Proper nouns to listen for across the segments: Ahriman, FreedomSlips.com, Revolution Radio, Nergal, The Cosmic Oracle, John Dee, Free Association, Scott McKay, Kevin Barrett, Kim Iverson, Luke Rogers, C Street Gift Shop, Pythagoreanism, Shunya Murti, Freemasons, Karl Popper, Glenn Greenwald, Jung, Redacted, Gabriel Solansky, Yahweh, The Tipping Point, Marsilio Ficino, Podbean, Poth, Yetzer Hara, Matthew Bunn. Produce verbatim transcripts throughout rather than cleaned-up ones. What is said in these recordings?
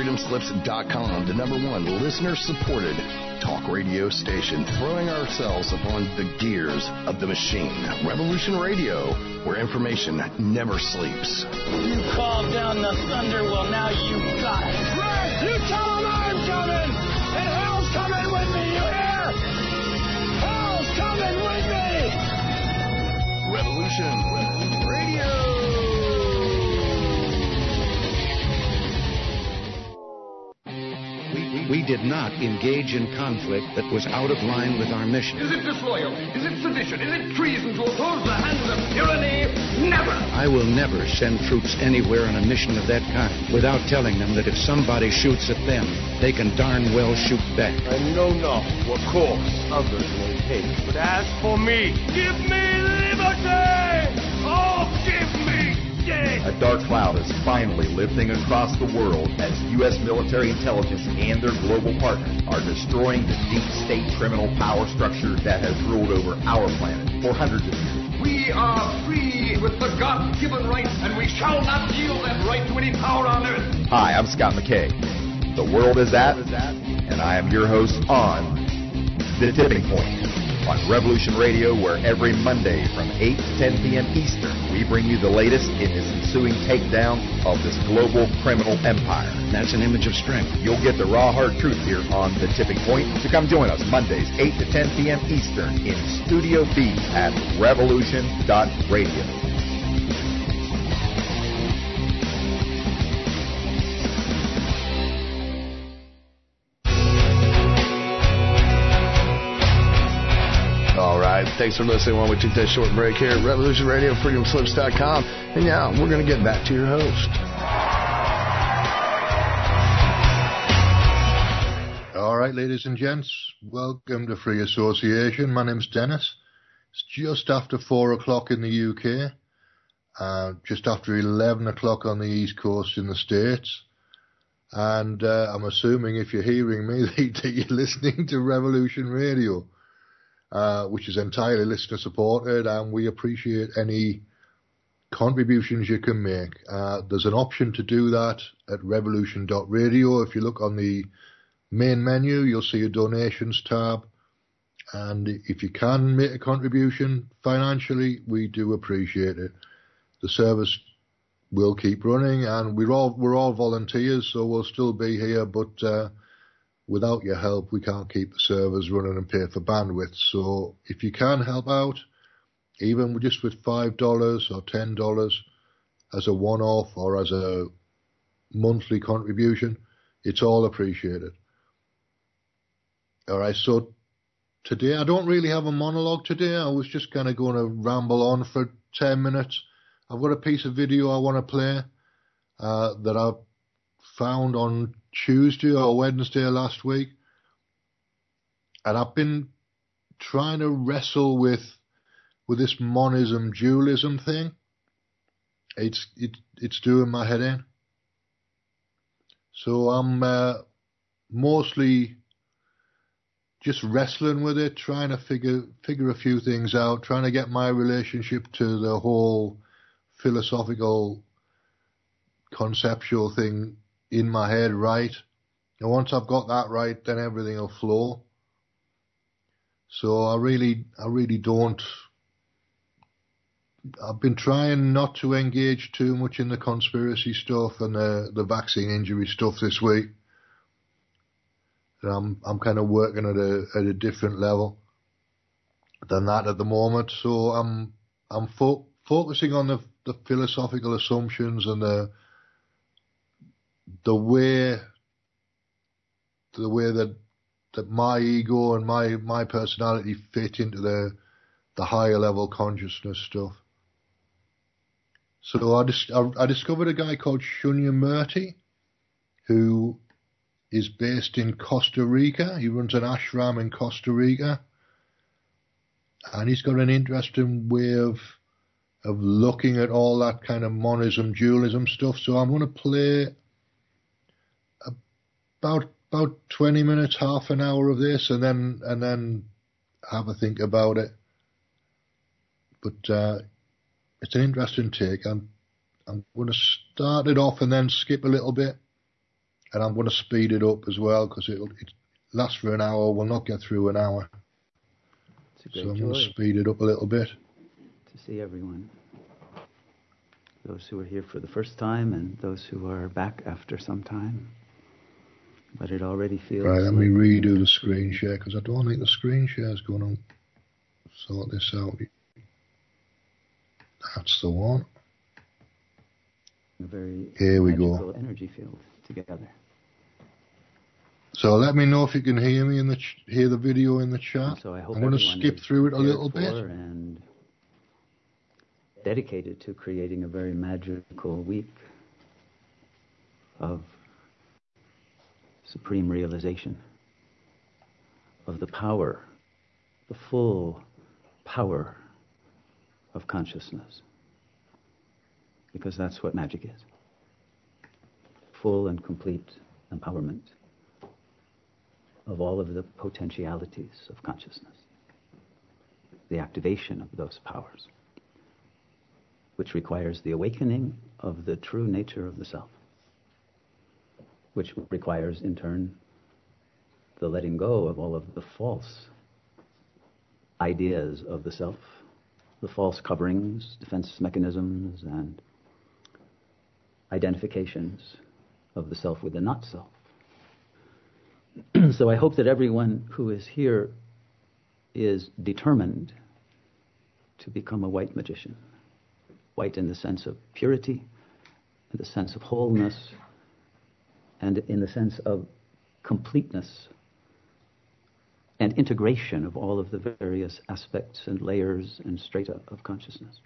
freedom slips dot com, the number one listener-supported talk radio station, throwing ourselves upon the gears of the machine. Revolution Radio, where information never sleeps. You called down the thunder, well, now you got it. Right, you tell them I'm coming, and hell's coming with me, you hear? Hell's coming with me! Revolution Radio. We did not engage in conflict that was out of line with our mission. Is it disloyal? Is it sedition? Is it treason to oppose the hands of tyranny? Never! I will never send troops anywhere on a mission of that kind without telling them that if somebody shoots at them, they can darn well shoot back. I know not what course others will take, but as for me, give me liberty! Oh, give me death! A dark cloud is finally lifting across the world as U S military intelligence and their global partners are destroying the deep state criminal power structure that has ruled over our planet for hundreds of years. We are free with the God-given rights, and we shall not yield that right to any power on earth. Hi, I'm Scott McKay. The world is at, and I am your host on The Tipping Point on Revolution Radio, where every Monday from eight to ten p.m. Eastern, we bring you the latest in this ensuing takedown of this global criminal empire. That's an image of strength. You'll get the raw, hard truth here on The Tipping Point. So come join us Mondays, eight to ten p.m. Eastern, in Studio B at revolution dot radio. Thanks for listening while we take that short break here at Revolution Radio, freedom slips dot com. And now we're going to get back to your host. All right, ladies and gents, welcome to Free Association. My name's Dennis. It's just after four o'clock in the U K, uh, just after eleven o'clock on the East Coast in the States. And uh, I'm assuming if you're hearing me that you're listening to Revolution Radio. Uh, which is entirely listener supported, and we appreciate any contributions you can make. Uh, there's an option to do that at revolution dot radio. If you look on the main menu, you'll see a donations tab. And if you can make a contribution financially, we do appreciate it. The service will keep running, and we're all, we're all volunteers, so we'll still be here, but, uh, without your help, we can't keep the servers running and pay for bandwidth. So if you can help out, even just with five dollars or ten dollars as a one-off or as a monthly contribution, it's all appreciated. All right, so today I don't really have a monologue today. I was just kind of going to ramble on for ten minutes. I've got a piece of video I want to play uh, that I found on Tuesday or Wednesday last week, and I've been trying to wrestle with with this monism dualism thing. It's it, it's doing my head in. So I'm uh, mostly just wrestling with it, trying to figure figure a few things out, trying to get my relationship to the whole philosophical conceptual thing in my head right. And once I've got that right, then everything will flow. So I really, I really don't, I've been trying not to engage too much in the conspiracy stuff and the, the vaccine injury stuff this week. And I'm, I'm kind of working at a, at a different level than that at the moment. So I'm, I'm fo- focusing on the, the philosophical assumptions and the, the way the way that that my ego and my, my personality fit into the the higher level consciousness stuff. So I just I, I discovered a guy called Shunya Murti, who is based in Costa Rica. He runs an ashram in Costa Rica, and he's got an interesting way of of looking at all that kind of monism dualism stuff. So I'm going to play About about twenty minutes, half an hour of this, and then and then have a think about it. But uh, it's an interesting take. I'm I'm going to start it off and then skip a little bit and I'm going to speed it up as well because it'll it lasts for an hour. We'll not get through an hour. It's a great so I'm joy. going to speed it up a little bit. To see everyone, those who are here for the first time and those who are back after some time. But it already feels... Right, let me redo the screen share, because I don't think the screen share is going to sort this out. That's the one. A very here we go. Energy field together. So let me know if you can hear me in the ch hear the video in the chat. So I hope I'm going to skip through it a little bit. And dedicated to creating a very magical week of supreme realization of the power, the full power of consciousness. Because that's what magic is. Full and complete empowerment of all of the potentialities of consciousness. The activation of those powers, which requires the awakening of the true nature of the self, which requires, in turn, the letting go of all of the false ideas of the self, the false coverings, defense mechanisms, and identifications of the self with the not-self. So I hope that everyone who is here is determined to become a white magician. White in the sense of purity, in the sense of wholeness, and in the sense of completeness and integration of all of the various aspects and layers and strata of consciousness.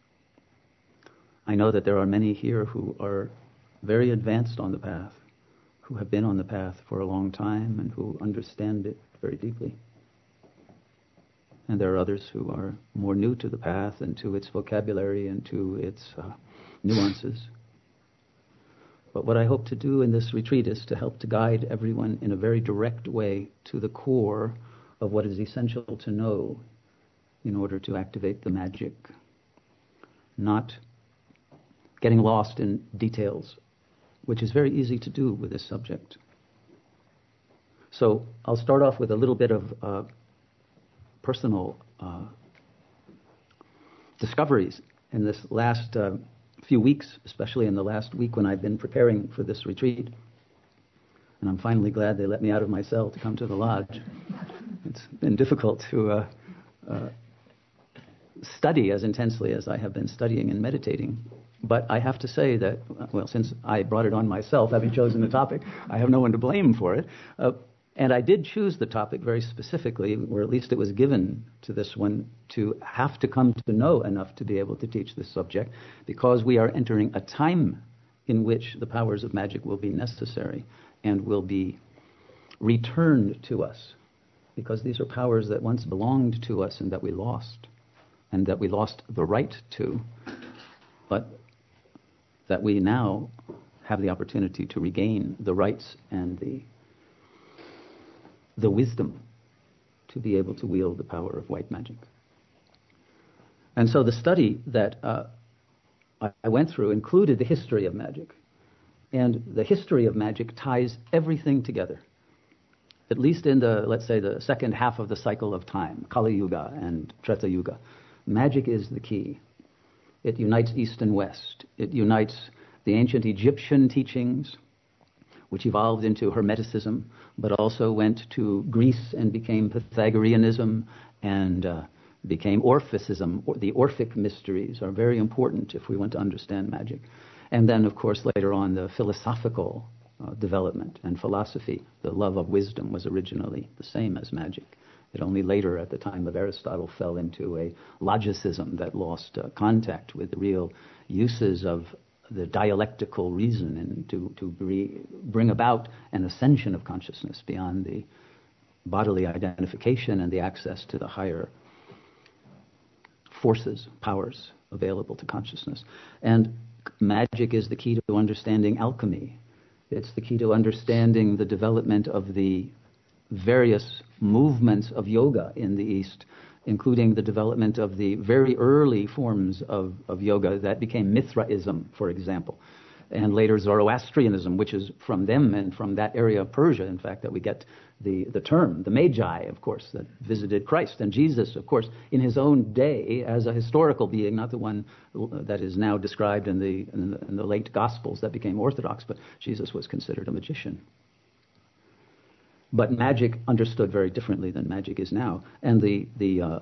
I know that there are many here who are very advanced on the path, who have been on the path for a long time and who understand it very deeply. And there are others who are more new to the path and to its vocabulary and to its uh, nuances. But what I hope to do in this retreat is to help to guide everyone in a very direct way to the core of what is essential to know in order to activate the magic. Not getting lost in details, which is very easy to do with this subject. So I'll start off with a little bit of uh, personal uh, discoveries in this last uh, few weeks, especially in the last week when I've been preparing for this retreat. And I'm finally glad they let me out of my cell to come to the lodge. It's been difficult to uh, uh, study as intensely as I have been studying and meditating. But I have to say that, well, since I brought it on myself, having chosen the topic, I have no one to blame for it. Uh, and I did choose the topic very specifically, or at least it was given to this one, to have to come to know enough to be able to teach this subject, because we are entering a time in which the powers of magic will be necessary and will be returned to us, because these are powers that once belonged to us and that we lost, and that we lost the right to, but that we now have the opportunity to regain the rights and the the wisdom to be able to wield the power of white magic. And so the study that uh, I went through included the history of magic. And the history of magic ties everything together, at least in the, let's say, the second half of the cycle of time, Kali Yuga and Treta Yuga. Magic is the key. It unites East and West. It unites the ancient Egyptian teachings, which evolved into Hermeticism, but also went to Greece and became Pythagoreanism and uh, became Orphicism. Or the Orphic mysteries are very important if we want to understand magic. And then, of course, later on, the philosophical uh, development and philosophy. The love of wisdom was originally the same as magic. It only later, at the time of Aristotle, fell into a logicism that lost uh, contact with the real uses of the dialectical reason and to, to bring about an ascension of consciousness beyond the bodily identification and the access to the higher forces, powers available to consciousness. And magic is the key to understanding alchemy. It's the key to understanding the development of the various movements of yoga in the East, including the development of the very early forms of, of yoga that became Mithraism, for example. and later Zoroastrianism, which is from them and from that area of Persia, in fact, that we get the, the term, the Magi, of course, that visited Christ and Jesus, of course, in his own day as a historical being, not the one that is now described in the, in the, in the late Gospels that became Orthodox, but Jesus was considered a magician. But magic understood very differently than magic is now. And the, the, uh,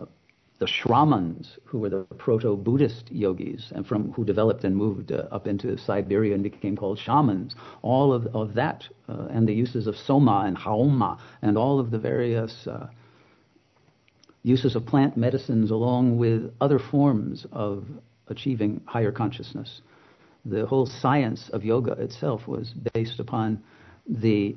the Shramans, who were the proto-Buddhist yogis, and from who developed and moved uh, up into Siberia and became called shamans, all of, of that, uh, and the uses of soma and haoma, and all of the various uh, uses of plant medicines, along with other forms of achieving higher consciousness. The whole science of yoga itself was based upon the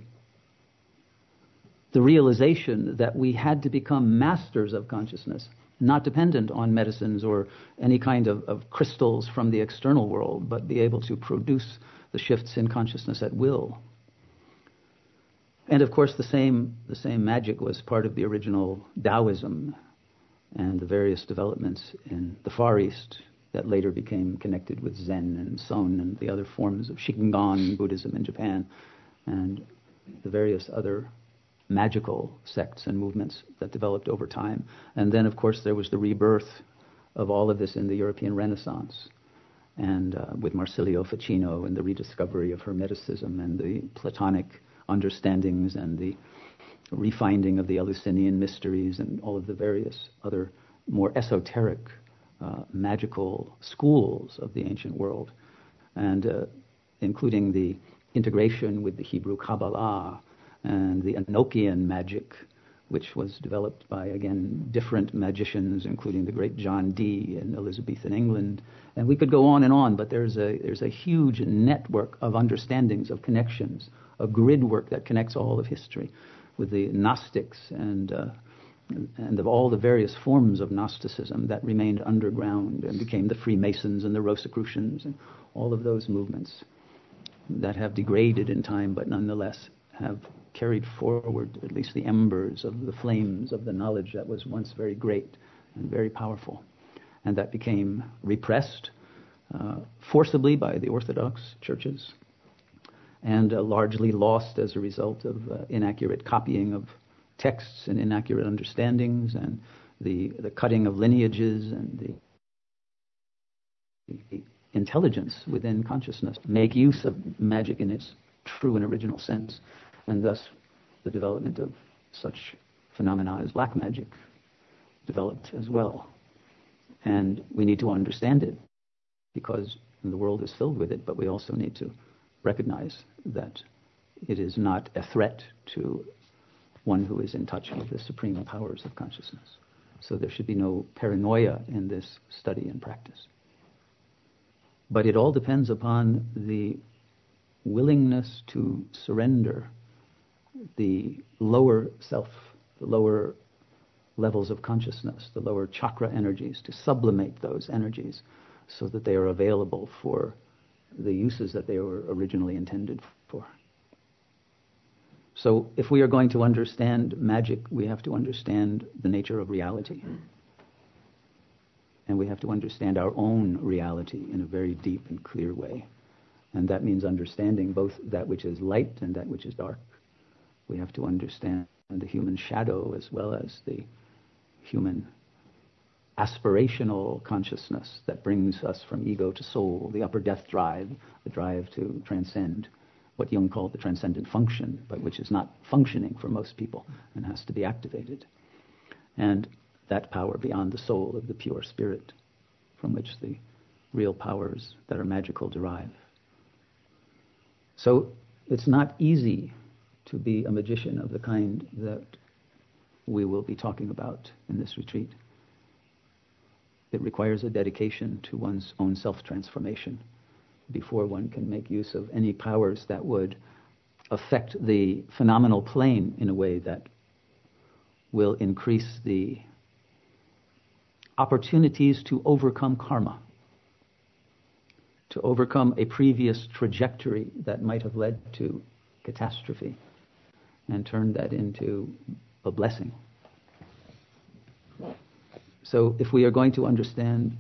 the realization that we had to become masters of consciousness, not dependent on medicines or any kind of, of crystals from the external world, but be able to produce the shifts in consciousness at will. And of course, the same, the same magic was part of the original Taoism and the various developments in the Far East that later became connected with Zen and Son and the other forms of Shingon Buddhism in Japan and the various other magical sects and movements that developed over time. And then, of course, there was the rebirth of all of this in the European Renaissance, and uh, with Marsilio Ficino and the rediscovery of Hermeticism and the Platonic understandings and the refinding of the Eleusinian mysteries and all of the various other more esoteric uh, magical schools of the ancient world, and uh, including the integration with the Hebrew Kabbalah and the Enochian magic, which was developed by, again, different magicians, including the great John Dee in Elizabethan England. And we could go on and on, but there's a, there's a huge network of understandings, of connections, a grid work that connects all of history with the Gnostics and, uh, and of all the various forms of Gnosticism that remained underground and became the Freemasons and the Rosicrucians and all of those movements that have degraded in time, but nonetheless have carried forward at least the embers of the flames of the knowledge that was once very great and very powerful, and that became repressed uh, forcibly by the Orthodox churches and uh, largely lost as a result of uh, inaccurate copying of texts and inaccurate understandings and the, the cutting of lineages and the, the intelligence within consciousness make use of magic in its true and original sense, and thus the development of such phenomena as black magic developed as well. And we need to understand it, because the world is filled with it, but we also need to recognize that it is not a threat to one who is in touch with the supreme powers of consciousness. So there should be no paranoia in this study and practice. But it all depends upon the willingness to surrender the lower self, the lower levels of consciousness, the lower chakra energies, to sublimate those energies so that they are available for the uses that they were originally intended for. So if we are going to understand magic, we have to understand the nature of reality. And we have to understand our own reality in a very deep and clear way. And that means understanding both that which is light and that which is dark. We have to understand the human shadow as well as the human aspirational consciousness that brings us from ego to soul, the upper death drive, the drive to transcend, what Jung called the transcendent function, but which is not functioning for most people and has to be activated. And that power beyond the soul of the pure spirit, from which the real powers that are magical derive. So it's not easy to be a magician of the kind that we will be talking about in this retreat. It requires a dedication to one's own self-transformation before one can make use of any powers that would affect the phenomenal plane in a way that will increase the opportunities to overcome karma, to overcome a previous trajectory that might have led to catastrophe and turn that into a blessing. So if we are going to understand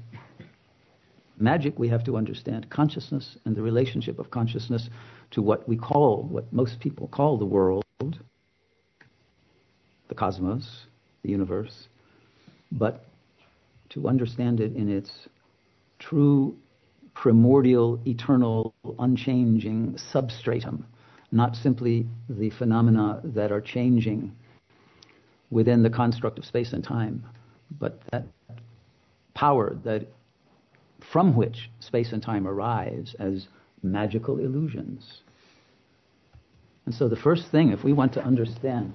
magic, we have to understand consciousness and the relationship of consciousness to what we call, what most people call the world, the cosmos, the universe, but to understand it in its true, primordial, eternal, unchanging substratum, not simply the phenomena that are changing within the construct of space and time, but that power that from which space and time arise as magical illusions. And so the first thing, if we want to understand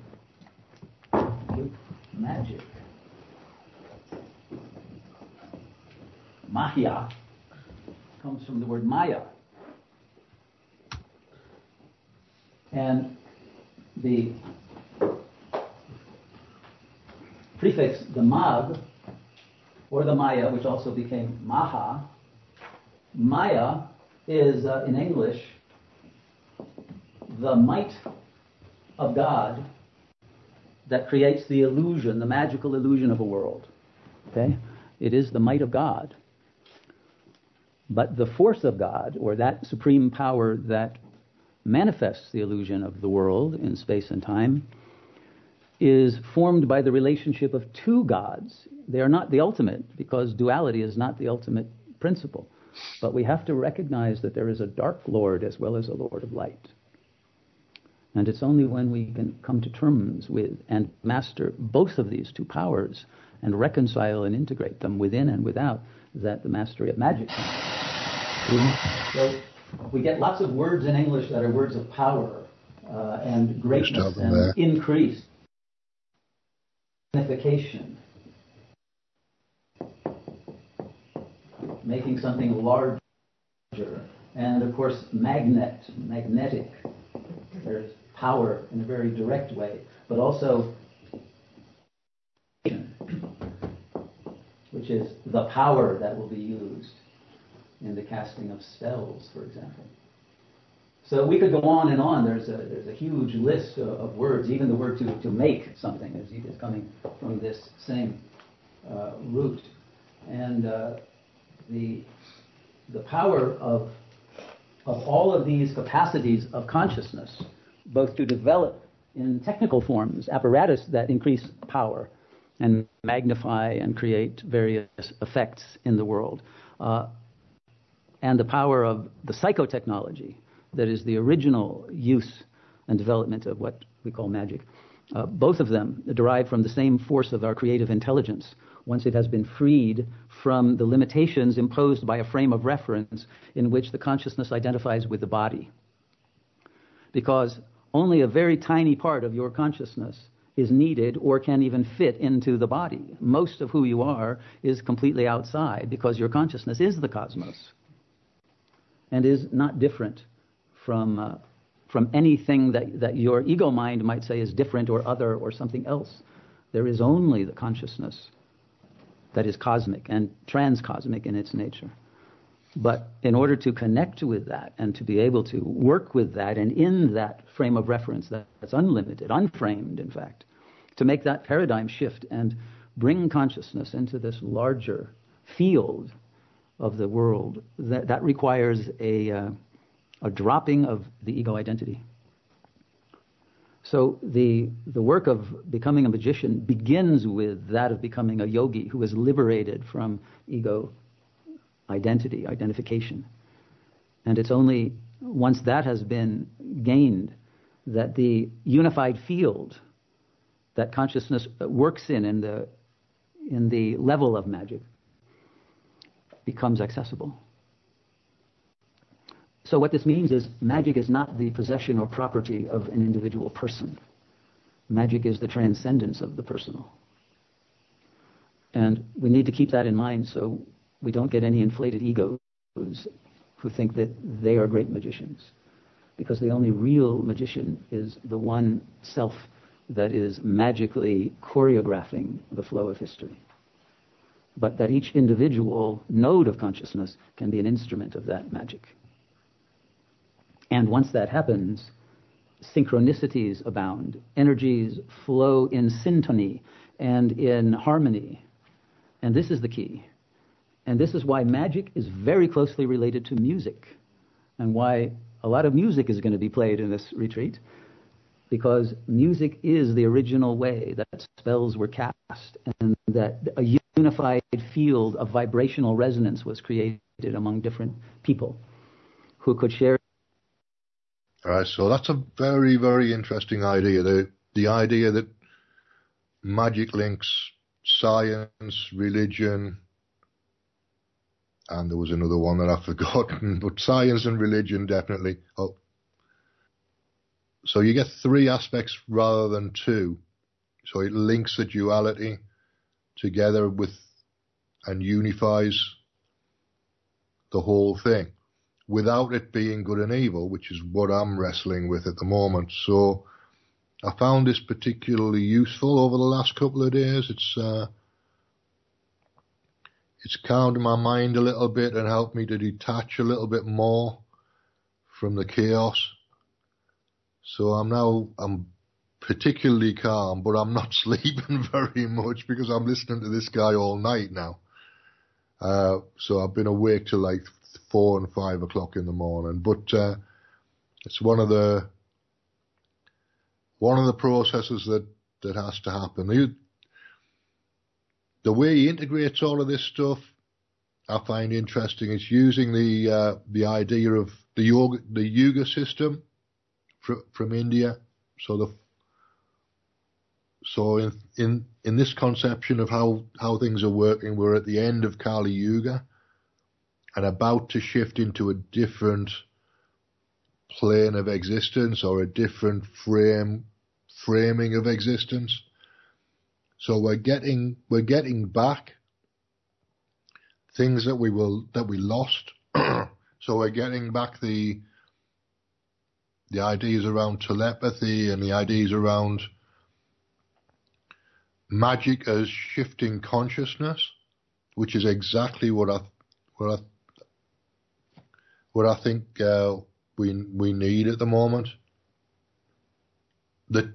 magic, Maya, comes from the word Maya. And the prefix, the Mag, or the Maya, which also became Maha, Maya is, uh, in English, the might of God that creates the illusion, the magical illusion of a world. Okay? It is the might of God. But the force of God, or that supreme power that manifests the illusion of the world in space and time, is formed by the relationship of two gods. They are not the ultimate, because duality is not the ultimate principle. But we have to recognize that there is a dark Lord as well as a Lord of light. And it's only when we can come to terms with and master both of these two powers and reconcile and integrate them within and without that the mastery of magic comes. So we get lots of words in English that are words of power uh, and greatness and that. increase. Signification. Making something larger. And of course, magnet, magnetic. There's power in a very direct way, but also which is the power that will be used in the casting of spells, for example. So we could go on and on. There's a, there's a huge list of, of words. Even the word to, to make something is, is coming from this same uh, root. And uh, the, the power of, of all of these capacities of consciousness, both to develop in technical forms, apparatus that increase power, and magnify and create various effects in the world. Uh, and the power of the psychotechnology, that is the original use and development of what we call magic. Uh, both of them derive from the same force of our creative intelligence. Once it has been freed from the limitations imposed by a frame of reference in which the consciousness identifies with the body. Because only a very tiny part of your consciousness is needed or can even fit into the body. Most of who you are is completely outside, because your consciousness is the cosmos and is not different from uh, from anything that, that your ego mind might say is different or other or something else. There is only the consciousness that is cosmic and transcosmic in its nature. But in order to connect with that and to be able to work with that and in that frame of reference that, that's unlimited, unframed, in fact, to make that paradigm shift and bring consciousness into this larger field of the world, that, that requires a, uh, a dropping of the ego identity. So the, the work of becoming a magician begins with that of becoming a yogi who is liberated from ego identity, identification. And it's only once that has been gained that the unified field that consciousness works in, in the, in the level of magic, becomes accessible. So what this means is magic is not the possession or property of an individual person. Magic is the transcendence of the personal. And we need to keep that in mind so we don't get any inflated egos who think that they are great magicians, because the only real magician is the one self that is magically choreographing the flow of history. But that each individual node of consciousness can be an instrument of that magic. And once that happens, synchronicities abound. Energies flow in syntony and in harmony. And this is the key. And this is why magic is very closely related to music, and why a lot of music is going to be played in this retreat, because music is the original way that spells were cast, and that a unified field of vibrational resonance was created among different people who could share. All right, so that's a very, very interesting idea, the, the idea that magic links science, religion, and there was another one that I've forgotten, but science and religion definitely. Oh. So you get three aspects rather than two. So it links the duality together with and unifies the whole thing, without it being good and evil, which is what I'm wrestling with at the moment. So I found this particularly useful over the last couple of days. It's uh, it's calmed my mind a little bit and helped me to detach a little bit more from the chaos. So I'm now I'm particularly calm, but I'm not sleeping very much because I'm listening to this guy all night now. Uh, so I've been awake till like four and five o'clock in the morning. But uh, it's one of the one of the processes that, that has to happen. The, the way he integrates all of this stuff, I find interesting. It's using the uh, the idea of the yoga, the Yuga system fr- from India. So the So in, in in this conception of how, how things are working, we're at the end of Kali Yuga and about to shift into a different plane of existence, or a different frame framing of existence. So we're getting we're getting back things that we will that we lost. So we're getting back the the ideas around telepathy and the ideas around magic as shifting consciousness, which is exactly what I, what I, what I think uh, we we need at the moment. The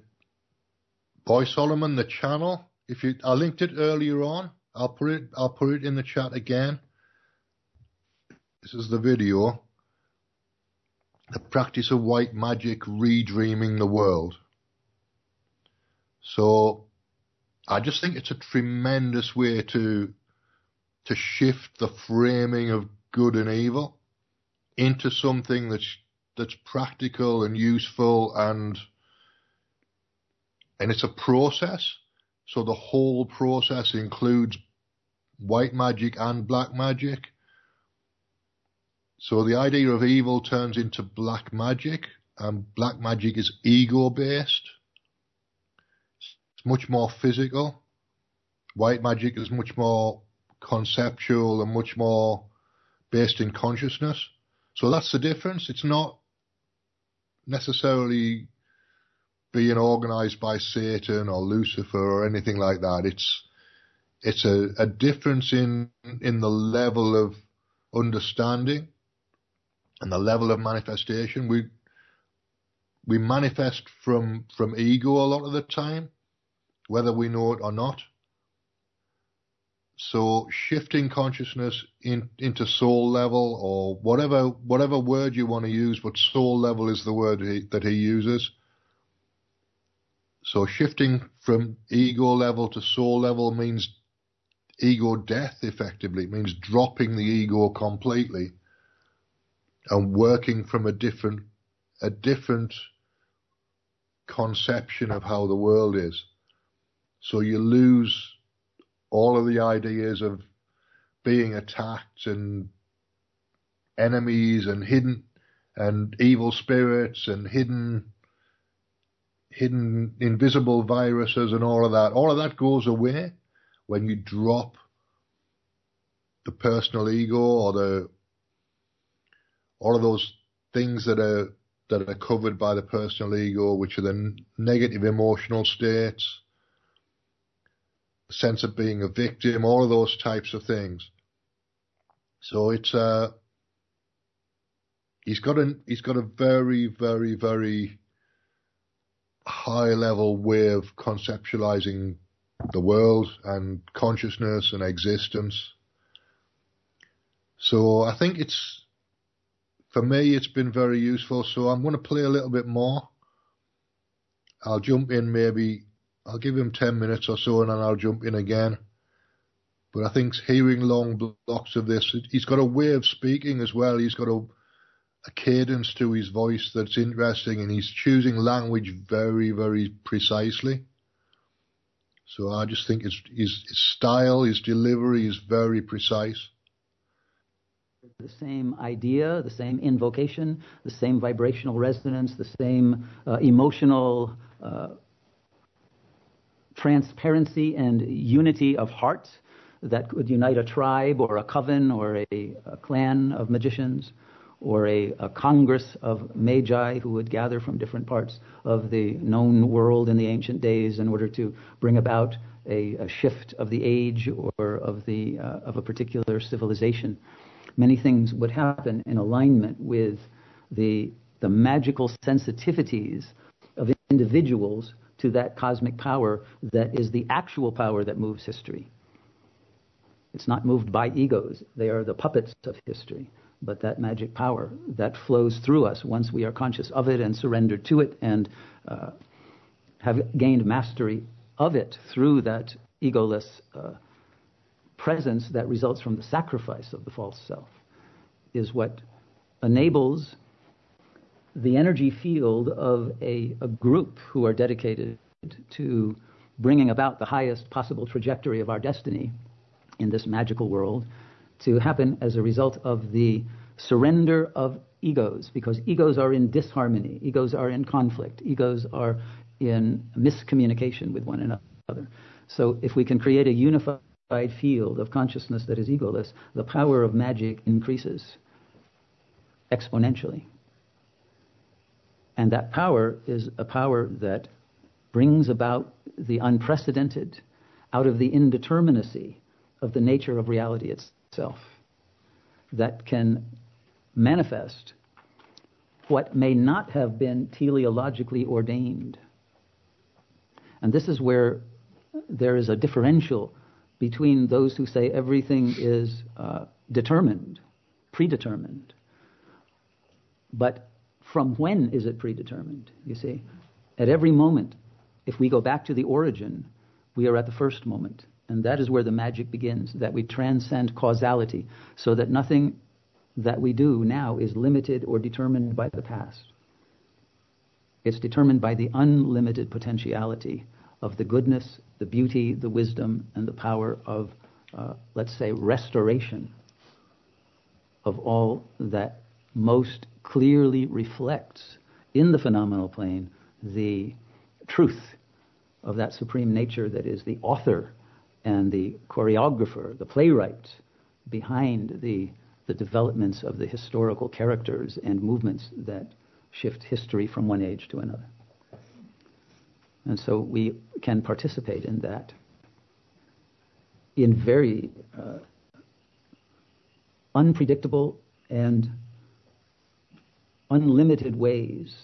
Boy Solomon, the channel. If you, I linked it earlier on. I'll put it. I'll put it in the chat again. This is the video. The practice of white magic, redreaming the world. So I just think it's a tremendous way to to shift the framing of good and evil into something that's that's practical and useful, and and it's a process. So the whole process includes white magic and black magic. So the idea of evil turns into black magic, and black magic is ego-based, much more physical. White magic is much more conceptual and much more based in consciousness. So that's the difference. It's not necessarily being organized by Satan or Lucifer or anything like that. It's it's a, a difference in in the level of understanding and the level of manifestation. We we manifest from from ego a lot of the time, whether we know it or not. So shifting consciousness in, into soul level, or whatever whatever word you want to use, but soul level is the word he, that he uses. So shifting from ego level to soul level means ego death, effectively. It means dropping the ego completely and working from a different a different conception of how the world is. So you lose all of the ideas of being attacked and enemies and hidden and evil spirits and hidden hidden invisible viruses and all of that. All of that goes away when you drop the personal ego, or the all of those things that are that are covered by the personal ego, which are the negative emotional states, sense of being a victim, all of those types of things. So it's uh he's got an he's got a very, very, very high level way of conceptualizing the world and consciousness and existence. So I think it's, for me, it's been very useful. So I'm going to play a little bit more. I'll jump in maybe, I'll give him ten minutes or so, and then I'll jump in again. But I think hearing long blocks of this, he's got a way of speaking as well. He's got a, a cadence to his voice that's interesting, and he's choosing language very, very precisely. So I just think his, his, his style, his delivery is very precise. The same idea, the same invocation, the same vibrational resonance, the same uh, emotional uh, transparency and unity of heart that could unite a tribe or a coven or a, a clan of magicians or a, a congress of magi who would gather from different parts of the known world in the ancient days in order to bring about a, a shift of the age or of the uh, of a particular civilization. Many things would happen in alignment with the the magical sensitivities of individuals to that cosmic power that is the actual power that moves history. It's not moved by egos. They are the puppets of history. But that magic power that flows through us once we are conscious of it and surrender to it and uh, have gained mastery of it through that egoless uh, presence that results from the sacrifice of the false self is what enables the energy field of a, a group who are dedicated to bringing about the highest possible trajectory of our destiny in this magical world to happen as a result of the surrender of egos, because egos are in disharmony, egos are in conflict, egos are in miscommunication with one another. So if we can create a unified field of consciousness that is egoless, the power of magic increases exponentially. And that power is a power that brings about the unprecedented out of the indeterminacy of the nature of reality itself, that can manifest what may not have been teleologically ordained. And this is where there is a differential between those who say everything is uh, determined, predetermined. But from when is it predetermined, you see? At every moment, if we go back to the origin, we are at the first moment. And that is where the magic begins, that we transcend causality so that nothing that we do now is limited or determined by the past. It's determined by the unlimited potentiality of the goodness, the beauty, the wisdom, and the power of, uh, let's say, restoration of all that most clearly reflects in the phenomenal plane the truth of that supreme nature that is the author and the choreographer, the playwright, behind the, the developments of the historical characters and movements that shift history from one age to another. And so we can participate in that in very uh, unpredictable and unlimited ways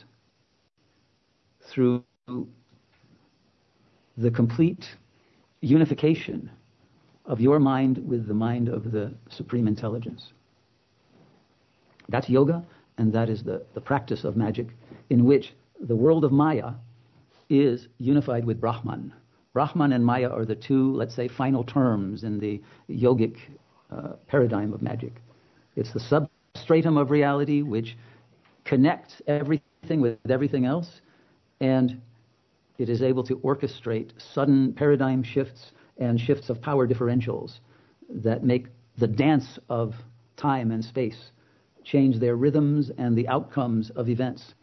through the complete unification of your mind with the mind of the Supreme Intelligence. That's yoga, and that is the, the practice of magic in which the world of Maya is unified with Brahman. Brahman and Maya are the two, let's say, final terms in the yogic uh, paradigm of magic. It's the substratum of reality which connects everything with everything else, and it is able to orchestrate sudden paradigm shifts and shifts of power differentials that make the dance of time and space change their rhythms and the outcomes of events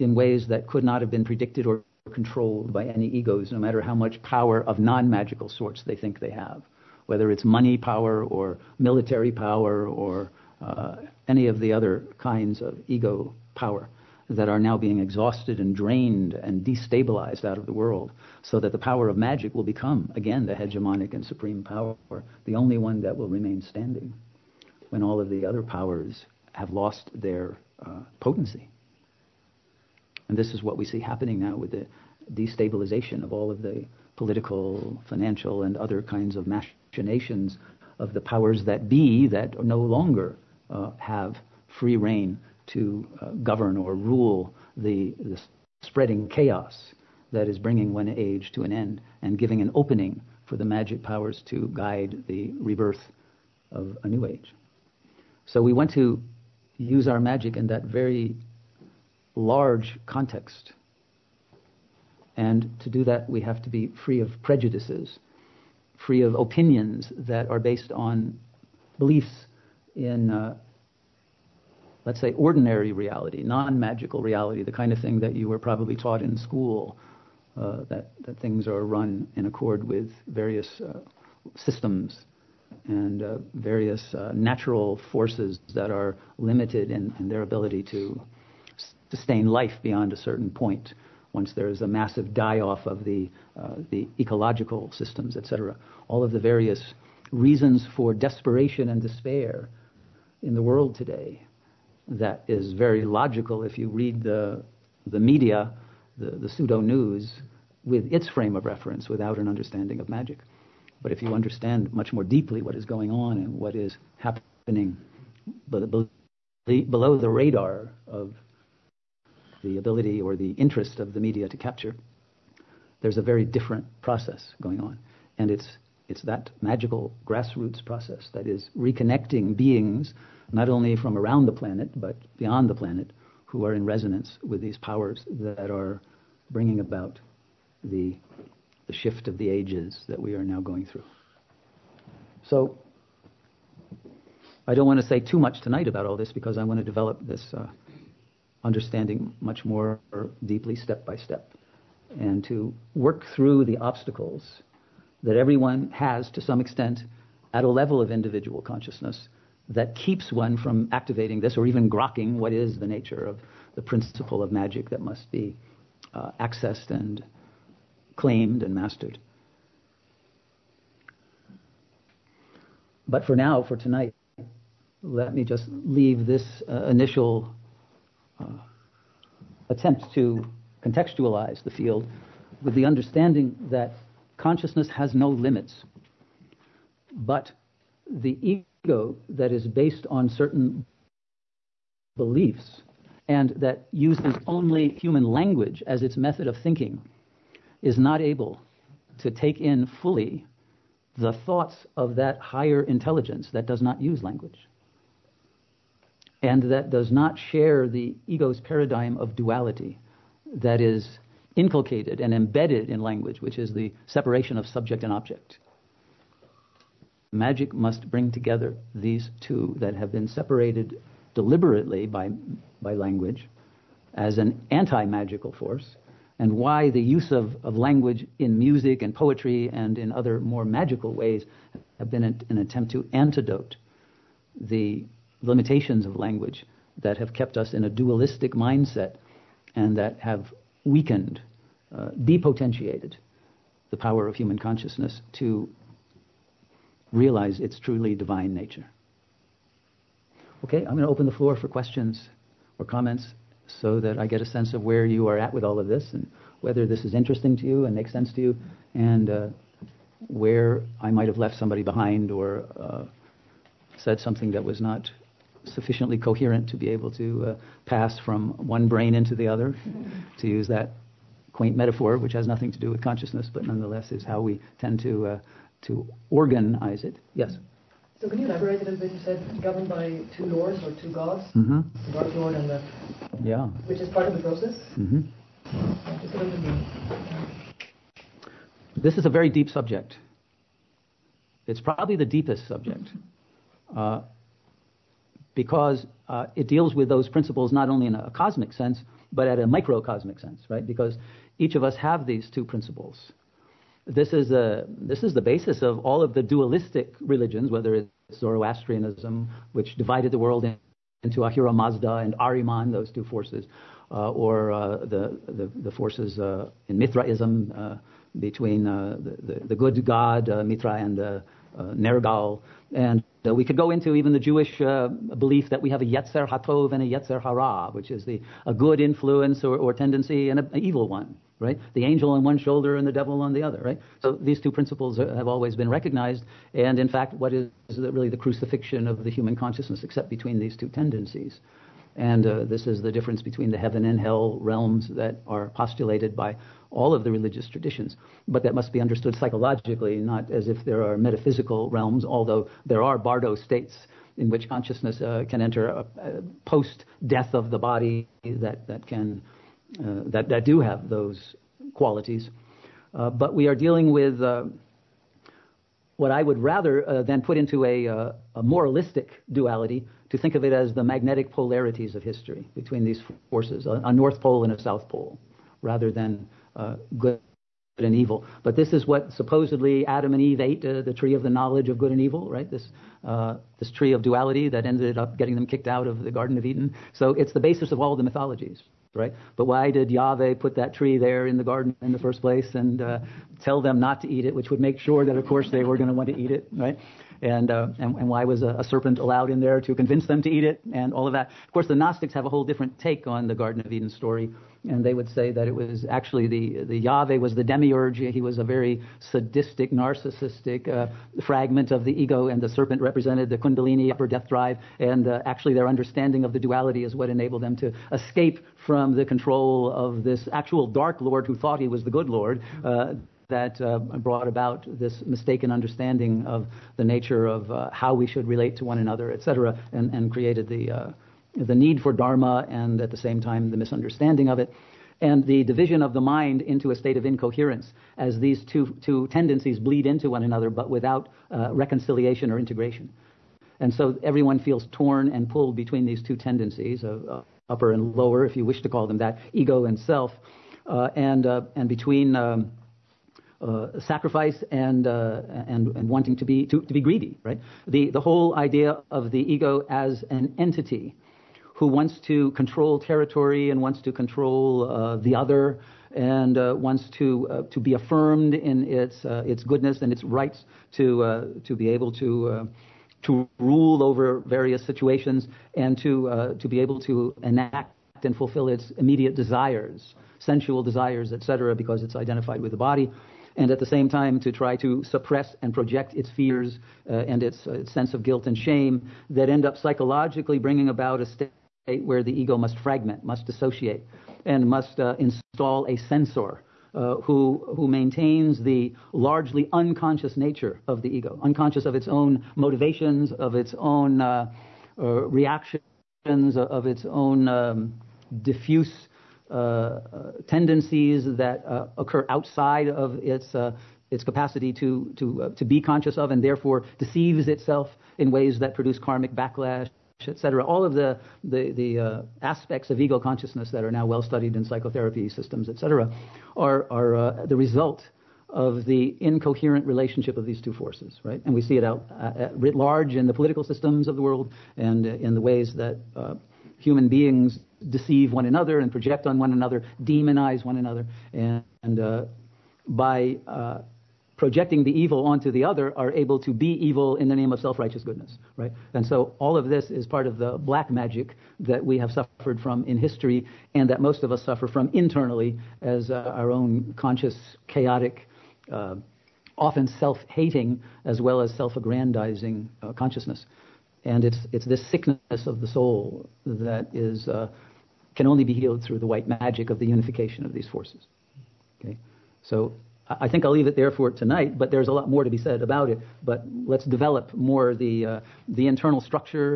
in ways that could not have been predicted or controlled by any egos, no matter how much power of non-magical sorts they think they have, whether it's money power or military power or uh, any of the other kinds of ego power that are now being exhausted and drained and destabilized out of the world, so that the power of magic will become, again, the hegemonic and supreme power, the only one that will remain standing when all of the other powers have lost their uh, potency. And this is what we see happening now with the destabilization of all of the political, financial, and other kinds of machinations of the powers that be that no longer uh, have free reign to uh, govern or rule the, the spreading chaos that is bringing one age to an end and giving an opening for the magic powers to guide the rebirth of a new age. So we want to use our magic in that very large context. And to do that, we have to be free of prejudices, free of opinions that are based on beliefs in, uh, let's say, ordinary reality, non-magical reality, the kind of thing that you were probably taught in school, uh, that, that things are run in accord with various uh, systems and uh, various uh, natural forces that are limited in, in their ability to sustain life beyond a certain point. Once there is a massive die-off of the uh, the ecological systems, et cetera, all of the various reasons for desperation and despair in the world today, that is very logical if you read the the media, the, the pseudo-news, with its frame of reference, without an understanding of magic. But if you understand much more deeply what is going on and what is happening below the radar of the ability or the interest of the media to capture, there's a very different process going on. And it's it's that magical grassroots process that is reconnecting beings, not only from around the planet, but beyond the planet, who are in resonance with these powers that are bringing about the, the shift of the ages that we are now going through. So I don't want to say too much tonight about all this, because I want to develop this uh, understanding much more deeply, step by step, and to work through the obstacles that everyone has to some extent at a level of individual consciousness that keeps one from activating this or even grokking what is the nature of the principle of magic that must be uh, accessed and claimed and mastered. But for now, for tonight, let me just leave this uh, initial Uh, attempts to contextualize the field with the understanding that consciousness has no limits, but the ego that is based on certain beliefs and that uses only human language as its method of thinking is not able to take in fully the thoughts of that higher intelligence that does not use language, and that does not share the ego's paradigm of duality that is inculcated and embedded in language, which is the separation of subject and object. Magic must bring together these two that have been separated deliberately by, by language as an anti-magical force, and why the use of, of language in music and poetry and in other more magical ways have been an, an attempt to antidote the limitations of language that have kept us in a dualistic mindset and that have weakened, uh, depotentiated the power of human consciousness to realize its truly divine nature. Okay, I'm going to open the floor for questions or comments so that I get a sense of where you are at with all of this and whether this is interesting to you and makes sense to you, and uh, where I might have left somebody behind or uh, said something that was not sufficiently coherent to be able to uh, pass from one brain into the other, to use that quaint metaphor, which has nothing to do with consciousness, but nonetheless is how we tend to uh, to organize it. Yes? So can you elaborate a little bit? You said governed by two lords or two gods, mm-hmm. the Dark Lord and the... Yeah. Which is part of the process? Mm-hmm. Yeah, just a little bit. This is a very deep subject. It's probably the deepest subject. Uh, because uh, it deals with those principles not only in a cosmic sense, but at a microcosmic sense, right? Because each of us have these two principles. This is, a, this is the basis of all of the dualistic religions, whether it's Zoroastrianism, which divided the world in, into Ahura Mazda and Ahriman, those two forces, uh, or uh, the, the, the forces uh, in Mithraism uh, between uh, the, the, the good god uh, Mithra and uh, uh, Nergal, and So we could go into even the Jewish uh, belief that we have a Yetzer Hatov and a Yetzer Hara, which is the, a good influence or, or tendency and an evil one, right? The angel on one shoulder and the devil on the other, right? So these two principles have always been recognized. And in fact, what is really the crucifixion of the human consciousness except between these two tendencies? And uh, this is the difference between the heaven and hell realms that are postulated by all of the religious traditions. But that must be understood psychologically, not as if there are metaphysical realms, although there are bardo states in which consciousness uh, can enter a, a post-death of the body that, that can uh, that, that do have those qualities. Uh, but we are dealing with uh, what I would rather uh, than put into a, uh, a moralistic duality, to think of it as the magnetic polarities of history between these forces, a, a North Pole and a South Pole, rather than uh, good and evil. But this is what supposedly Adam and Eve ate, uh, the tree of the knowledge of good and evil, right? This uh, this tree of duality that ended up getting them kicked out of the Garden of Eden. So it's the basis of all the mythologies, right? But why did Yahweh put that tree there in the garden in the first place and uh, tell them not to eat it, which would make sure that, of course, they were going to want to eat it, right? And, uh, and and why was a, a serpent allowed in there to convince them to eat it and all of that? Of course, the Gnostics have a whole different take on the Garden of Eden story, and they would say that it was actually the, the Yahweh was the demiurge. He was a very sadistic, narcissistic uh, fragment of the ego, and the serpent represented the Kundalini, upper death drive, and uh, actually their understanding of the duality is what enabled them to escape from the control of this actual dark lord who thought he was the good lord, uh, that uh, brought about this mistaken understanding of the nature of uh, how we should relate to one another, et cetera, and, and created the uh, the need for dharma and at the same time the misunderstanding of it, and the division of the mind into a state of incoherence as these two two tendencies bleed into one another, but without uh, reconciliation or integration, and so everyone feels torn and pulled between these two tendencies of uh, upper and lower, if you wish to call them that, ego and self, uh, and uh, and between. Um, Uh, sacrifice and, uh, and and wanting to be to, to be greedy, right? The the whole idea of the ego as an entity who wants to control territory and wants to control uh, the other and uh, wants to uh, to be affirmed in its uh, its goodness and its rights to uh, to be able to uh, to rule over various situations and to uh, to be able to enact and fulfill its immediate desires, sensual desires, et cetera, because it's identified with the body. And at the same time to try to suppress and project its fears uh, and its, uh, its sense of guilt and shame that end up psychologically bringing about a state where the ego must fragment, must dissociate, and must uh, install a censor uh, who, who maintains the largely unconscious nature of the ego, unconscious of its own motivations, of its own uh, uh, reactions, of its own um, diffuse Uh, uh, tendencies that uh, occur outside of its uh, its capacity to to uh, to be conscious of, and therefore deceives itself in ways that produce karmic backlash, et cetera. All of the the the uh, aspects of ego consciousness that are now well studied in psychotherapy systems, et cetera, are are uh, the result of the incoherent relationship of these two forces, right? And we see it out uh, at writ large in the political systems of the world, and uh, in the ways that uh, human beings deceive one another and project on one another, demonize one another, and, and uh, by uh, projecting the evil onto the other are able to be evil in the name of self-righteous goodness, right? And so all of this is part of the black magic that we have suffered from in history and that most of us suffer from internally as uh, our own conscious, chaotic, uh, often self-hating as well as self-aggrandizing uh, consciousness. And it's it's this sickness of the soul that is uh, can only be healed through the white magic of the unification of these forces. Okay, so I think I'll leave it there for tonight. But there's a lot more to be said about it. But let's develop more the uh, the internal structure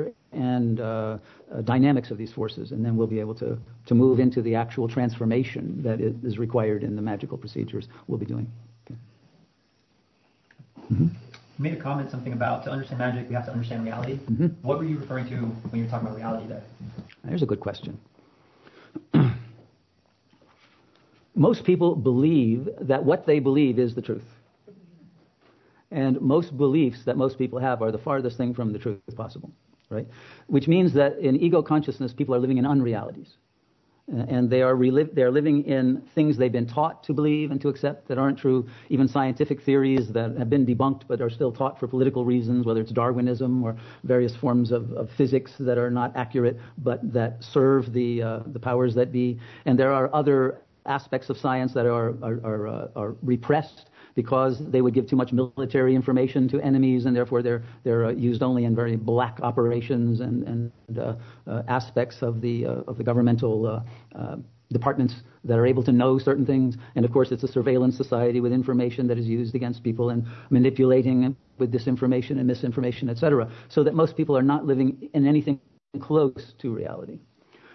and uh, uh, dynamics of these forces, and then we'll be able to to move into the actual transformation that is required in the magical procedures we'll be doing. Okay. Mm-hmm. You made a comment, something about to understand magic, we have to understand reality. Mm-hmm. What were you referring to when you were talking about reality there? There's a good question. Most people believe that what they believe is the truth. And most beliefs that most people have are the farthest thing from the truth possible, right? Which means that in ego consciousness, people are living in unrealities. And they are reliv- they are living in things they've been taught to believe and to accept that aren't true, even scientific theories that have been debunked but are still taught for political reasons, whether it's Darwinism or various forms of, of physics that are not accurate but that serve the uh, the powers that be. And there are other aspects of science that are are, are, uh, are repressed because they would give too much military information to enemies, and therefore they're they're uh, used only in very black operations and and uh, uh, aspects of the uh, of the governmental uh, uh, departments that are able to know certain things. And of course, it's a surveillance society with information that is used against people and manipulating with disinformation and misinformation, et cetera, so that most people are not living in anything close to reality.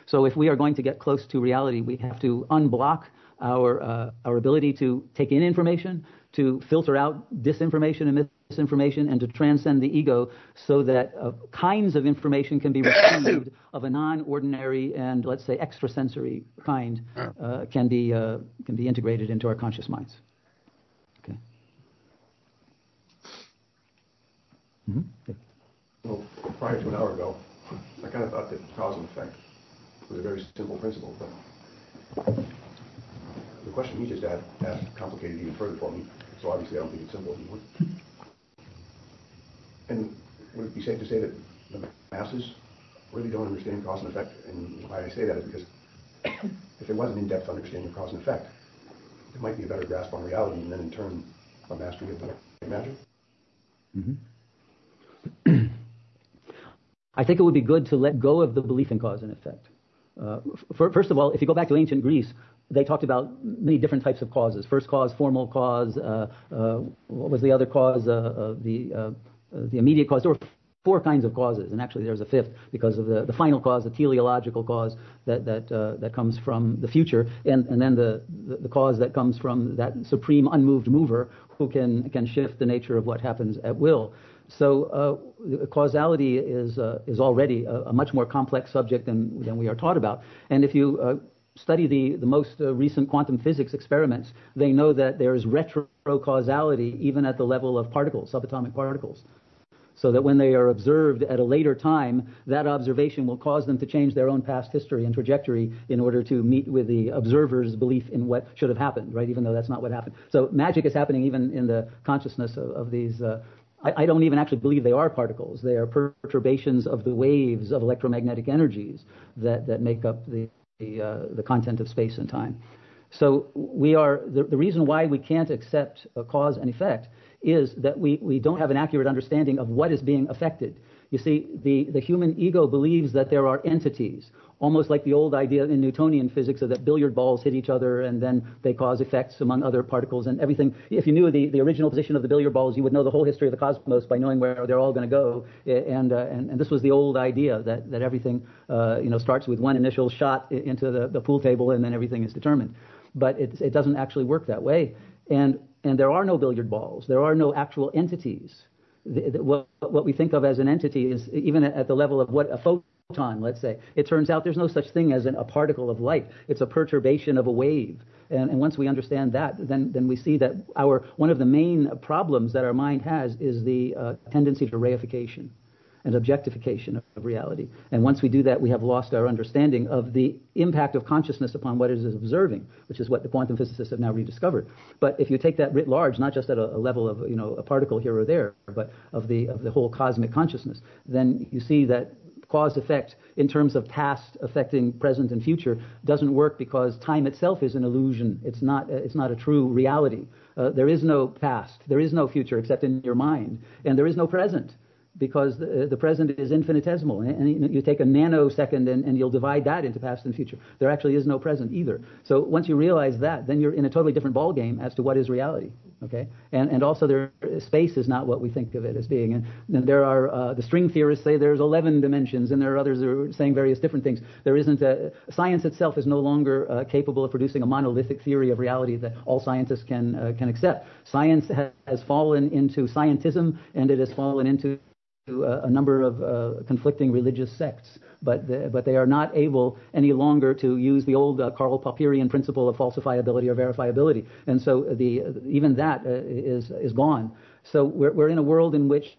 So if we are going to get close to reality, we have to unblock our uh, our ability to take in information, to filter out disinformation and misinformation, and to transcend the ego so that uh, kinds of information can be received of a non-ordinary and, let's say, extrasensory kind uh, can be uh, can be integrated into our conscious minds. Okay. Mm-hmm. Yeah. Well, prior to an hour ago, I kind of thought that cause and effect was a very simple principle, but the question you just asked, asked complicated even further for me, so obviously I don't think it's simple anymore. And would it be safe to say that the masses really don't understand cause and effect? And why I say that is because if there was an in-depth understanding of cause and effect, there might be a better grasp on reality, and then in turn a mastery of the magic. Mm-hmm. I think it would be good to let go of the belief in cause and effect. Uh, f first of all, if you go back to ancient Greece, they talked about many different types of causes. First cause, formal cause, uh, uh, what was the other cause, uh, uh, the, uh, uh, the immediate cause. There were four kinds of causes, and actually there's a fifth because of the, the final cause, the teleological cause that, that, uh, that comes from the future, and, and then the, the, the cause that comes from that supreme unmoved mover who can, can shift the nature of what happens at will. So uh, causality is, uh, is already a, a much more complex subject than, than we are taught about. And if you uh, study the, the most uh, recent quantum physics experiments, they know that there is retrocausality even at the level of particles, subatomic particles. So that when they are observed at a later time, that observation will cause them to change their own past history and trajectory in order to meet with the observer's belief in what should have happened, right? Even though that's not what happened. So magic is happening even in the consciousness of, of these uh, I don't even actually believe they are particles. They are perturbations of the waves of electromagnetic energies that, that make up the the, uh, the content of space and time. So we are the, the reason why we can't accept a cause and effect is that we, we don't have an accurate understanding of what is being affected. You see, the, the human ego believes that there are entities, almost like the old idea in Newtonian physics of that billiard balls hit each other and then they cause effects among other particles and everything. If you knew the, the original position of the billiard balls, you would know the whole history of the cosmos by knowing where they're all going to go. And, uh, and and this was the old idea that, that everything uh, you know, starts with one initial shot into the, the pool table and then everything is determined. But it, it doesn't actually work that way. And, and there are no billiard balls. There are no actual entities. The, the, what, what we think of as an entity is even at the level of what a photon, let's say, it turns out there's no such thing as an, a particle of light. It's a perturbation of a wave. And, and once we understand that, then, then we see that our one of the main problems that our mind has is the uh, tendency to reification and objectification of, of reality. And once we do that, we have lost our understanding of the impact of consciousness upon what it is observing, which is what the quantum physicists have now rediscovered. But if you take that writ large, not just at a, a level of you know a particle here or there, but of the of the whole cosmic consciousness, then you see that cause-effect in terms of past affecting present and future doesn't work because time itself is an illusion. It's not, it's not a true reality. Uh, there is no past. There is no future except in your mind. And there is no present because the, the present is infinitesimal. And, and you take a nanosecond and, and you'll divide that into past and future. There actually is no present either. So once you realize that, then you're in a totally different ballgame as to what is reality. Okay, and and also there space is not what we think of it as being. And, and there are uh, the string theorists say there's eleven dimensions, and there are others who are saying various different things. There isn't a, science itself is no longer uh, capable of producing a monolithic theory of reality that all scientists can uh, can accept. Science has, has fallen into scientism, and it has fallen into uh, a number of uh, conflicting religious sects. But the, but they are not able any longer to use the old uh, Karl Popperian principle of falsifiability or verifiability, and so the even that uh, is is gone. So we're we're in a world in which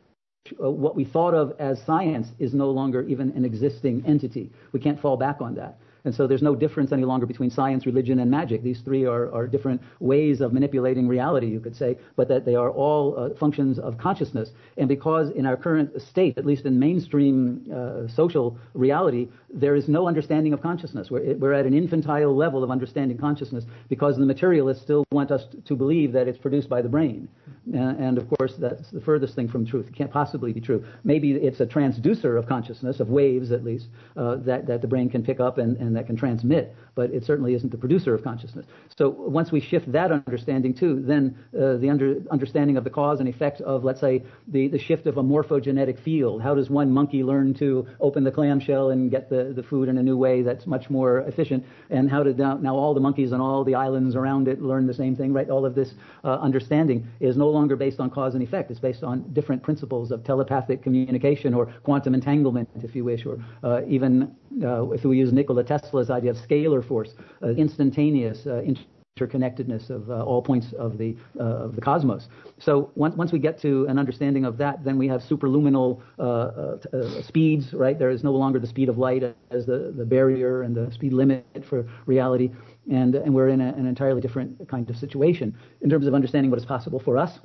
uh, what we thought of as science is no longer even an existing entity. We can't fall back on that. And so there's no difference any longer between science, religion, and magic. These three are, are different ways of manipulating reality, you could say, but that they are all uh, functions of consciousness. And because in our current state, at least in mainstream uh, social reality, there is no understanding of consciousness. We're, we're at an infantile level of understanding consciousness because the materialists still want us to believe that it's produced by the brain. And of course, that's the furthest thing from truth. It can't possibly be true. Maybe it's a transducer of consciousness, of waves at least, uh, that, that the brain can pick up and, and that can transmit, but it certainly isn't the producer of consciousness. So once we shift that understanding too, then uh, the under, understanding of the cause and effect of, let's say, the, the shift of a morphogenetic field. How does one monkey learn to open the clamshell and get the, the food in a new way that's much more efficient? And how did now, now all the monkeys on all the islands around it learn the same thing, right? All of this uh, understanding is no longer longer based on cause and effect. It's based on different principles of telepathic communication or quantum entanglement, if you wish, or uh, even uh, if we use Nikola Tesla's idea of scalar force, uh, instantaneous uh, interconnectedness of uh, all points of the uh, of the cosmos. So once once we get to an understanding of that, then we have superluminal uh, uh, speeds, right? There is no longer the speed of light as the, the barrier and the speed limit for reality. And, and we're in a, an entirely different kind of situation in terms of understanding what is possible for us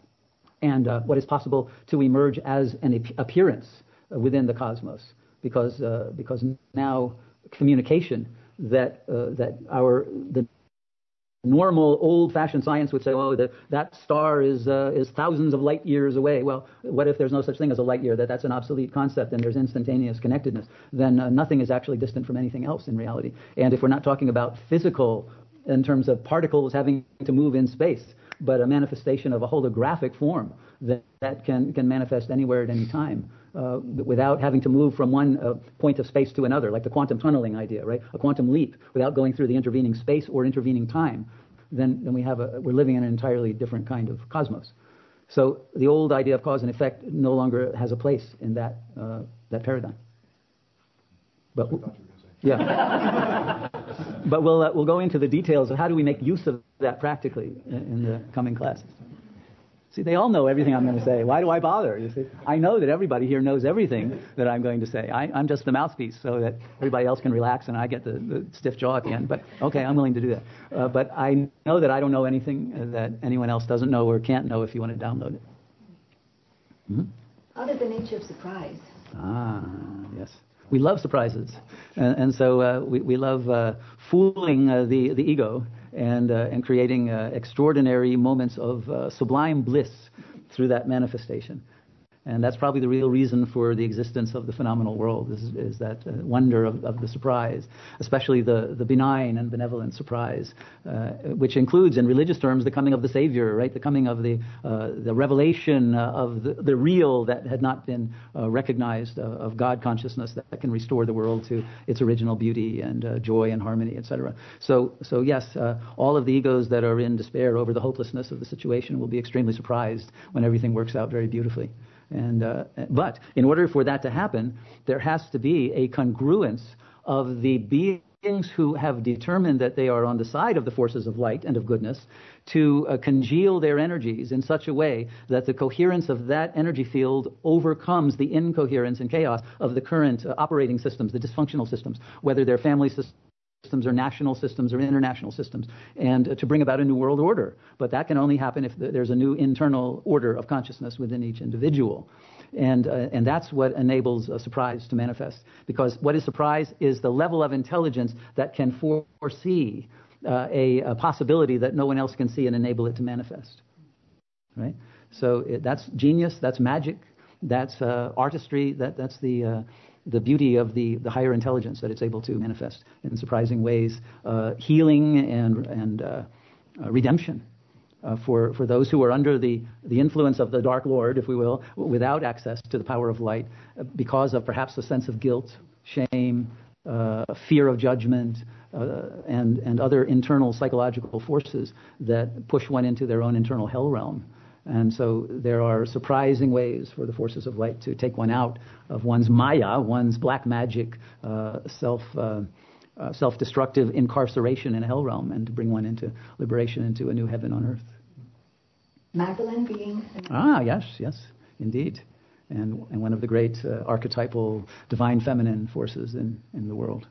and uh, what is possible to emerge as an ap- appearance within the cosmos, because uh, because now communication that uh, that our the normal old-fashioned science would say, oh, the, that star is uh, is thousands of light years away. Well, what if there's no such thing as a light year, that that's an obsolete concept and there's instantaneous connectedness? Then uh, nothing is actually distant from anything else in reality. And if we're not talking about physical in terms of particles having to move in space, but a manifestation of a holographic form that, that can, can manifest anywhere at any time, Uh, without having to move from one uh, point of space to another, like the quantum tunneling idea, right? A quantum leap without going through the intervening space or intervening time, then, then we have a, we're living in an entirely different kind of cosmos. So the old idea of cause and effect no longer has a place in that uh, that paradigm. But w- yeah, but we'll uh, we'll go into the details of how do we make use of that practically in, in the coming classes. See, they all know everything I'm going to say. Why do I bother? You see, I know that everybody here knows everything that I'm going to say. I, I'm just the mouthpiece so that everybody else can relax and I get the, the stiff jaw at the end. But, okay, I'm willing to do that. Uh, but I know that I don't know anything that anyone else doesn't know or can't know if you want to download it. Mm-hmm. How did the nature of surprise? Ah, yes. We love surprises. And, and so uh, we, we love uh, fooling uh, the, the ego. And, uh, and creating uh, extraordinary moments of uh, sublime bliss through that manifestation. And that's probably the real reason for the existence of the phenomenal world, is, is that uh, wonder of, of the surprise, especially the, the benign and benevolent surprise, uh, which includes, in religious terms, the coming of the Savior, right? The coming of the, uh, the revelation of the, the real that had not been uh, recognized, uh, of God consciousness that, that can restore the world to its original beauty and uh, joy and harmony, et cetera. So, so yes, uh, all of the egos that are in despair over the hopelessness of the situation will be extremely surprised when everything works out very beautifully. And, uh, but in order for that to happen, there has to be a congruence of the beings who have determined that they are on the side of the forces of light and of goodness to uh, congeal their energies in such a way that the coherence of that energy field overcomes the incoherence and chaos of the current uh, operating systems, the dysfunctional systems, whether they're family systems, systems or national systems or international systems, and uh, to bring about a new world order. But that can only happen if th- there's a new internal order of consciousness within each individual. And uh, and that's what enables a surprise to manifest. Because what is surprise is the level of intelligence that can foresee uh, a, a possibility that no one else can see and enable it to manifest. Right? So it, that's genius, that's magic, that's uh, artistry, that, that's the... Uh, the beauty of the, the higher intelligence that it's able to manifest in surprising ways, uh, healing and and uh, uh, redemption uh, for, for those who are under the, the influence of the Dark Lord, if we will, without access to the power of light because of perhaps a sense of guilt, shame, uh, fear of judgment, uh, and, and other internal psychological forces that push one into their own internal hell realm. And so there are surprising ways for the forces of light to take one out of one's Maya, one's black magic, uh, self, uh, uh, self-destructive incarceration in a hell realm, and to bring one into liberation, into a new heaven on earth. Magdalene being... Ah, yes, yes, indeed. And, and one of the great uh, archetypal divine feminine forces in, in the world.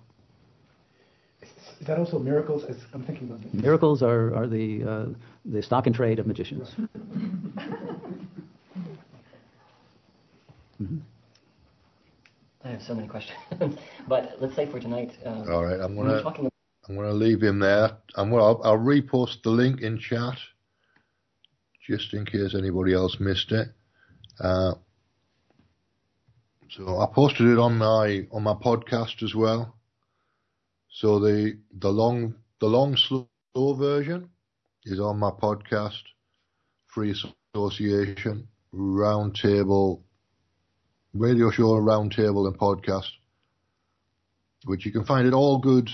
Is that also miracles? As I'm thinking about it. Miracles are, are the uh, the stock and trade of magicians. Right. Mm-hmm. I have so many questions, but let's say for tonight. Um, All right, I'm gonna talking about I'm gonna leave him there. I'm gonna I'll, I'll repost the link in chat, just in case anybody else missed it. Uh, so I posted it on my on my podcast as well. So the the long the long slow version is on my podcast, Free Association Roundtable Radio Show, Roundtable and Podcast, which you can find at all good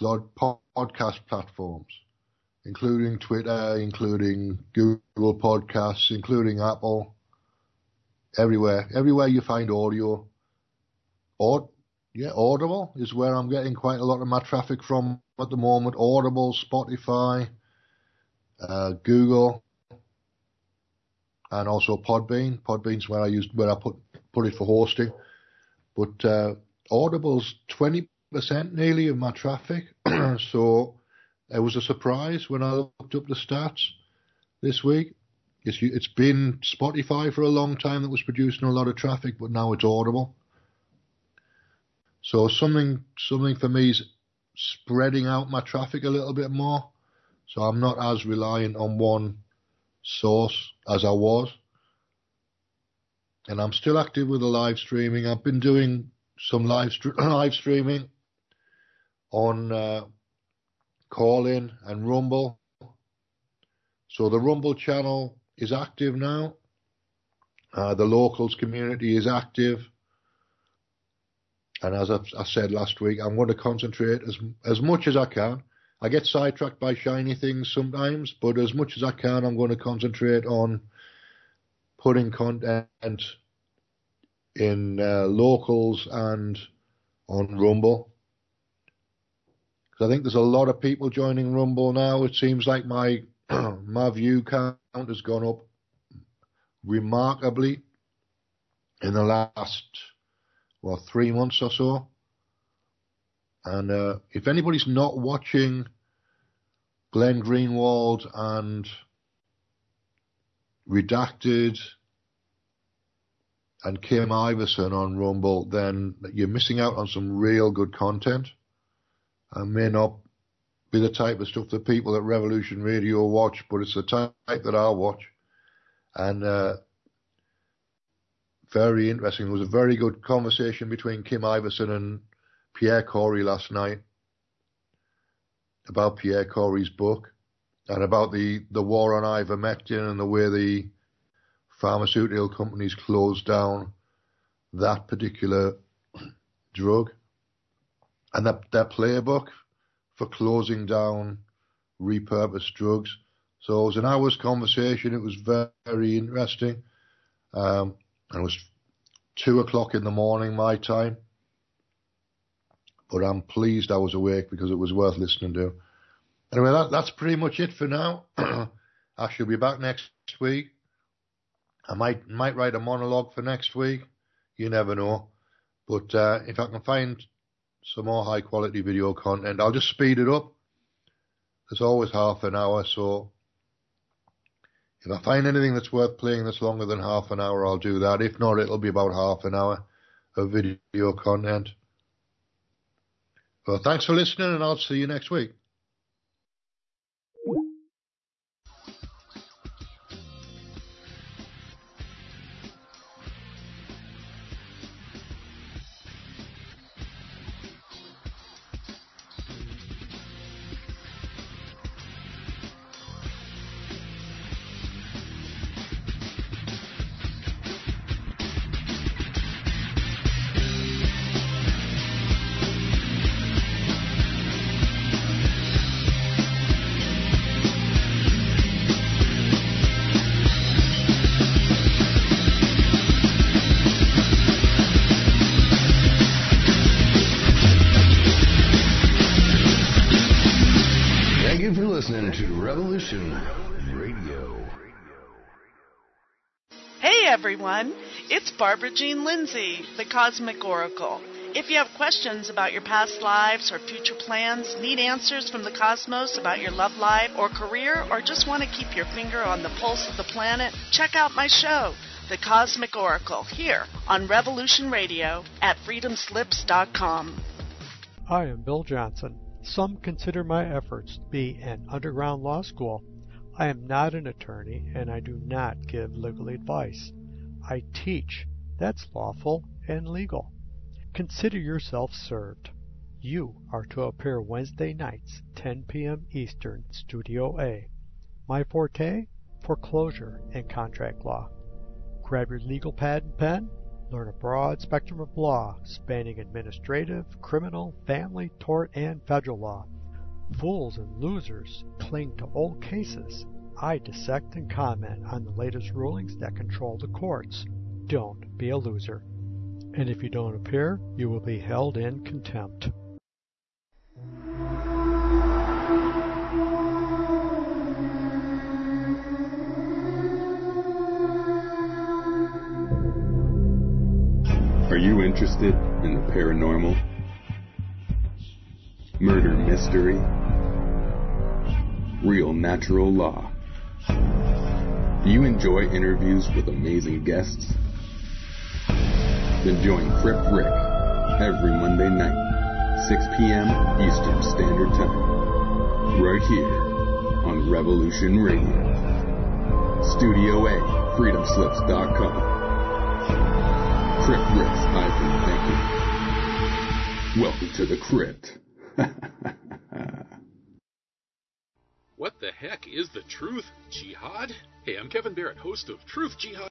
podcast platforms, including Twitter, including Google Podcasts, including Apple. Everywhere, everywhere you find audio, or yeah, Audible is where I'm getting quite a lot of my traffic from at the moment. Audible, Spotify, uh, Google, and also Podbean. Podbean's where I used where I put put it for hosting. But uh, Audible's twenty percent nearly of my traffic, so it was a surprise when I looked up the stats this week. It's it's been Spotify for a long time that was producing a lot of traffic, but now it's Audible. So something something for me is spreading out my traffic a little bit more. So I'm not as reliant on one source as I was. And I'm still active with the live streaming. I've been doing some live, st- live streaming on uh, Call-In and Rumble. So the Rumble channel is active now. Uh, the Locals community is active. And as I've, I said last week, I'm going to concentrate as as much as I can. I get sidetracked by shiny things sometimes, but as much as I can, I'm going to concentrate on putting content in uh, Locals and on Rumble. Because I think there's a lot of people joining Rumble now. It seems like my my view count has gone up remarkably in the last... well, three months or so. And uh, if anybody's not watching Glenn Greenwald and Redacted and Kim Iverson on Rumble, then you're missing out on some real good content. And may not be the type of stuff that people at Revolution Radio watch, but it's the type that I watch. And... Uh, very interesting. There was a very good conversation between Kim Iverson and Pierre Corey last night about Pierre Corey's book and about the, the war on ivermectin and the way the pharmaceutical companies closed down that particular drug and that, their playbook for closing down repurposed drugs. So it was an hour's conversation. It was very, very interesting. Um, It was two o'clock in the morning, my time. But I'm pleased I was awake because it was worth listening to. Anyway, that, that's pretty much it for now. I shall be back next week. I might might write a monologue for next week. You never know. But uh, if I can find some more high-quality video content, I'll just speed it up. There's always half an hour, so... if I find anything that's worth playing that's longer than half an hour, I'll do that. If not, it'll be about half an hour of video content. Well, thanks for listening, and I'll see you next week. Barbara Jean Lindsay, The Cosmic Oracle, If you have questions about your past lives or future plans, need answers from the cosmos about your love life or career, or just want to keep your finger on the pulse of the planet, check out my show, The Cosmic Oracle, here on Revolution Radio at freedom slips dot com. I am Bill Johnson. Some consider my efforts to be an underground law school. I am not an attorney, and I do not give legal advice. I teach. That's lawful and legal. Consider yourself served. You are to appear Wednesday nights, ten p.m. Eastern, Studio A. My forte? Foreclosure and contract law. Grab your legal pad and pen. Learn a broad spectrum of law, spanning administrative, criminal, family, tort, and federal law. Fools and losers cling to old cases. I dissect and comment on the latest rulings that control the courts. Don't be a loser. And if you don't appear, you will be held in contempt. Are you interested in the paranormal? Murder mystery? Real natural law? Do you enjoy interviews with amazing guests? Then join Crypt Rick every Monday night, six p.m. Eastern Standard Time, right here on Revolution Radio. Studio A, freedom slips dot com. Crypt Rick's iPhone thinking. Welcome to the crypt. What the heck is the Truth Jihad? Hey, I'm Kevin Barrett, host of Truth Jihad.